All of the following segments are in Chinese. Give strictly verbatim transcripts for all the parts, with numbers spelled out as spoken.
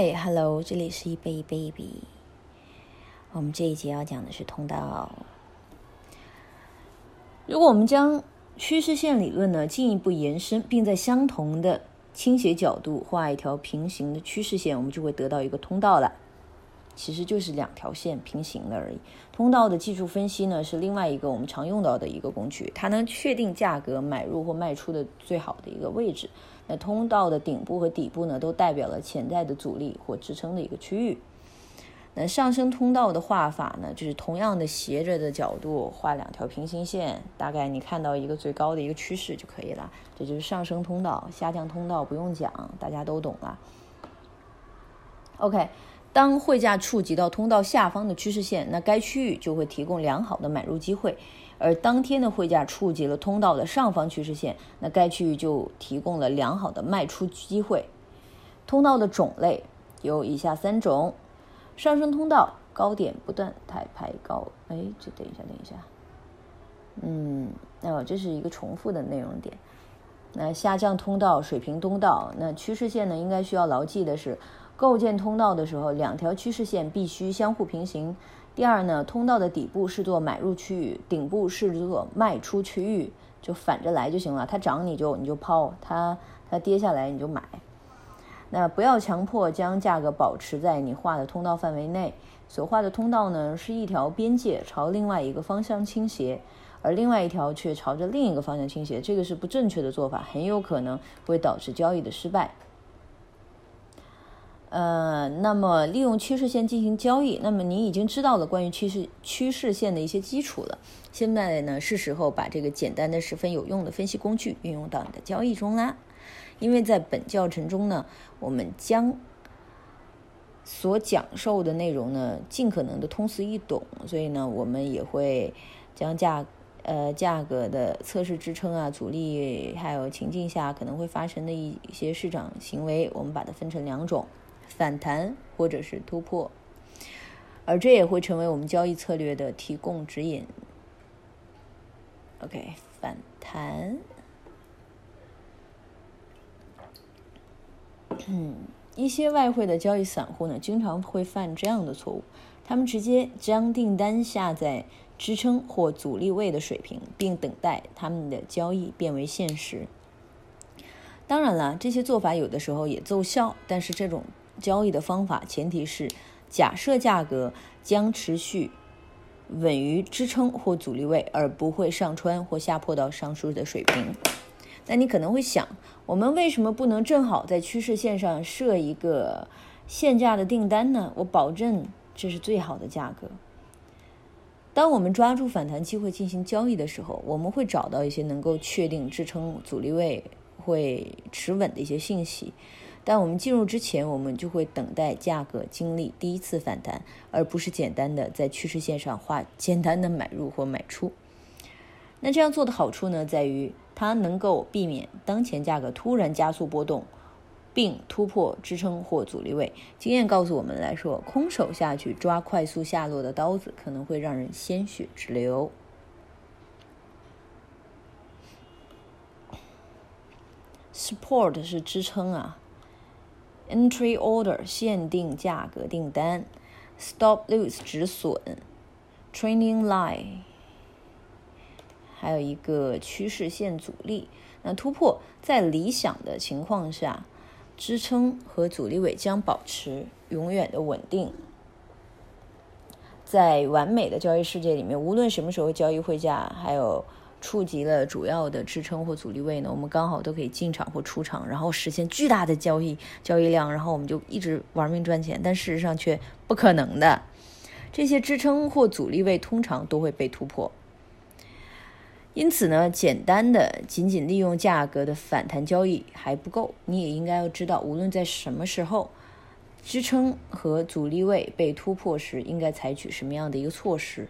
嗨 ，Hello， 这里是一杯一杯一笔。我们这一节要讲的是通道。如果我们将趋势线理论呢进一步延伸，并在相同的倾斜角度画一条平行的趋势线，我们就会得到一个通道了。其实就是两条线平行的而已。通道的技术分析呢是另外一个我们常用到的一个工具，它能确定价格买入或卖出的最好的一个位置。那通道的顶部和底部呢都代表了潜在的阻力或支撑的一个区域。那上升通道的画法呢就是同样的斜着的角度画两条平行线，大概你看到一个最高的一个趋势就可以了，这就是上升通道。下降通道不用讲，大家都懂了。 OK，当汇价触及到通道下方的趋势线，那该区域就会提供良好的买入机会；而当天的汇价触及了通道的上方趋势线，那该区域就提供了良好的卖出机会。通道的种类有以下三种：上升通道，高点不断抬排高。哎，这等一下，等一下，嗯，哦，这是一个重复的内容点。那下降通道，水平通道，那趋势线呢？应该需要牢记的是。构建通道的时候，两条趋势线必须相互平行。第二呢，通道的底部视作买入区域，顶部视作卖出区域，就反着来就行了。它涨你就你就抛，它它跌下来你就买。那不要强迫将价格保持在你画的通道范围内。所画的通道呢，是一条边界朝另外一个方向倾斜，而另外一条却朝着另一个方向倾斜，这个是不正确的做法，很有可能会导致交易的失败。呃，那么利用趋势线进行交易，那么你已经知道了关于趋势趋势线的一些基础了。现在呢，是时候把这个简单的、十分有用的分析工具运用到你的交易中啦。因为在本教程中呢，我们将所讲授的内容呢，尽可能的通俗易懂，所以呢，我们也会将价呃价格的测试支撑啊、阻力，还有情境下可能会发生的一些市场行为，我们把它分成两种。反弹或者是突破，而这也会成为我们交易策略的提供指引。 OK， 反弹一些外汇的交易散户呢经常会犯这样的错误，他们直接将订单下在支撑或阻力位的水平，并等待他们的交易变为现实。当然了，这些做法有的时候也奏效，但是这种交易的方法前提是假设价格将持续稳于支撑或阻力位，而不会上穿或下破到上述的水平。那你可能会想，我们为什么不能正好在趋势线上设一个限价的订单呢？我保证这是最好的价格。当我们抓住反弹机会进行交易的时候，我们会找到一些能够确定支撑阻力位会持稳的一些信息，但我们进入之前，我们就会等待价格经历第一次反弹，而不是简单的在趋势线上画简单的买入或买出。那这样做的好处呢，在于它能够避免当前价格突然加速波动，并突破支撑或阻力位。经验告诉我们来说，空手下去抓快速下落的刀子，可能会让人鲜血直流。Support 是支撑啊 ，Entry Order 限定价格订单 ，Stop Loss 止损 ，Trailing Line 还有一个趋势线阻力。那突破在理想的情况下，支撑和阻力位将保持永远的稳定。在完美的交易世界里面，无论什么时候交易汇价还有触及了主要的支撑或阻力位呢，我们刚好都可以进场或出场，然后实现巨大的交易交易量，然后我们就一直玩命赚钱，但事实上却不可能的。这些支撑或阻力位通常都会被突破，因此呢，简单的仅仅利用价格的反弹交易还不够，你也应该要知道，无论在什么时候支撑和阻力位被突破时，应该采取什么样的一个措施。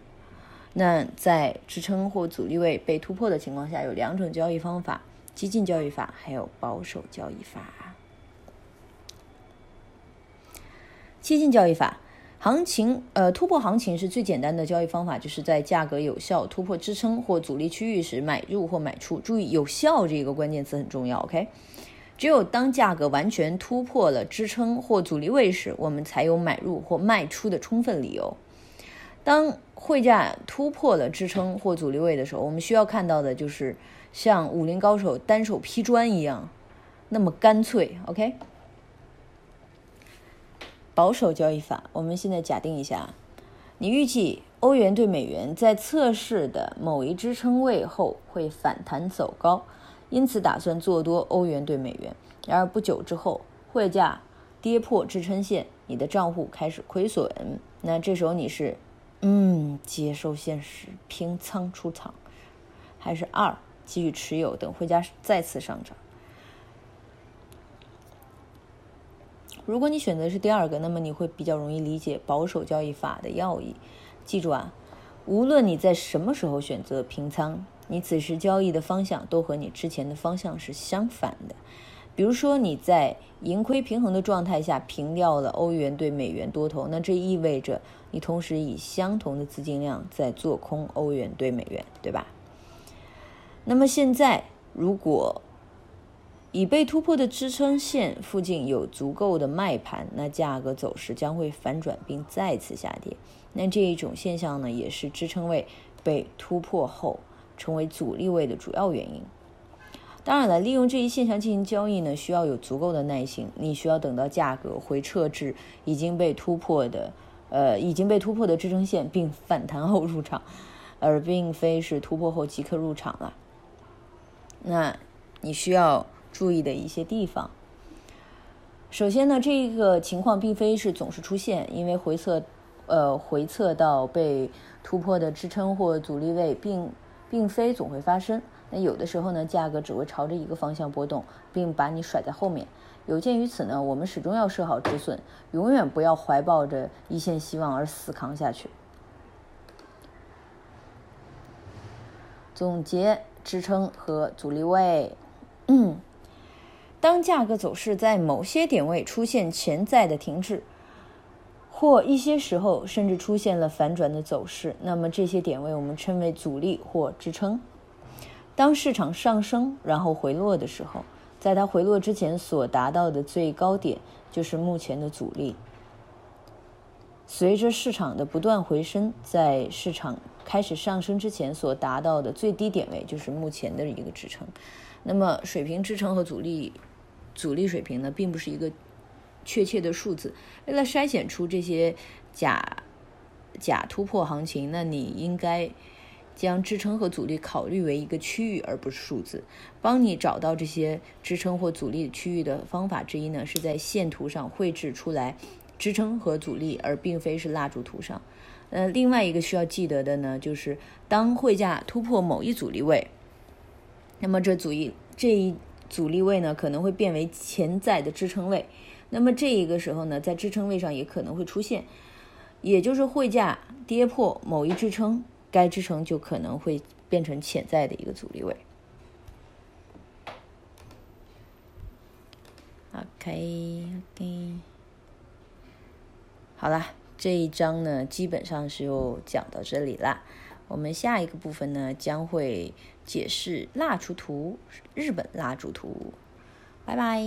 那在支撑或阻力位被突破的情况下，有两种交易方法：激进交易法还有保守交易法。激进交易法，行情呃突破行情是最简单的交易方法，就是在价格有效突破支撑或阻力区域时买入或买出。注意"有效"这个关键词很重要 ，OK？只有当价格完全突破了支撑或阻力位时，我们才有买入或卖出的充分理由。当汇价突破了支撑或阻力位的时候，我们需要看到的就是像武林高手单手劈砖一样那么干脆。 OK， 保守交易法，我们现在假定一下，你预计欧元对美元在测试的某一支撑位后会反弹走高，因此打算做多欧元对美元。然而不久之后，汇价跌破支撑线，你的账户开始亏损。那这时候你是嗯接受现实，平仓出场，还是二继续持有，等汇价再次上涨？如果你选择是第二个，那么你会比较容易理解保守交易法的要义。记住啊，无论你在什么时候选择平仓，你此时交易的方向都和你之前的方向是相反的。比如说你在盈亏平衡的状态下平掉了欧元对美元多头，那这意味着你同时以相同的资金量在做空欧元对美元，对吧？那么现在如果已被突破的支撑线附近有足够的卖盘，那价格走势将会反转并再次下跌。那这一种现象呢，也是支撑位被突破后成为阻力位的主要原因。当然了，利用这一现象进行交易呢，需要有足够的耐心，你需要等到价格回撤至已经被突破的呃已经被突破的支撑线并反弹后入场，而并非是突破后即刻入场了。那你需要注意的一些地方，首先呢，这个情况并非是总是出现，因为回测呃回测到被突破的支撑或阻力位并并非总会发生。那有的时候呢，价格只会朝着一个方向波动，并把你甩在后面。有鉴于此呢，我们始终要设好止损，永远不要怀抱着一线希望而死扛下去。总结支撑和阻力位，嗯当价格走势在某些点位出现潜在的停滞，或一些时候甚至出现了反转的走势，那么这些点位我们称为阻力或支撑。当市场上升然后回落的时候，在它回落之前所达到的最高点就是目前的阻力。随着市场的不断回升，在市场开始上升之前所达到的最低点位就是目前的一个支撑。那么水平支撑和阻力阻力水平呢，并不是一个确切的数字。为了筛选出这些假假突破行情，那你应该将支撑和阻力考虑为一个区域，而不是数字。帮你找到这些支撑或阻力区域的方法之一呢，是在线图上绘制出来支撑和阻力，而并非是蜡烛图上。呃，另外一个需要记得的呢，就是当汇价突破某一阻力位，那么这阻力这一阻力位呢，可能会变为潜在的支撑位。那么这一个时候呢，在支撑位上也可能会出现，也就是汇价跌破某一支撑，该支撑就可能会变成潜在的一个阻力位。 OK OK 好了，这一章呢基本上是又讲到这里啦。我们下一个部分呢，将会解释蜡烛图，日本蜡烛图。拜拜。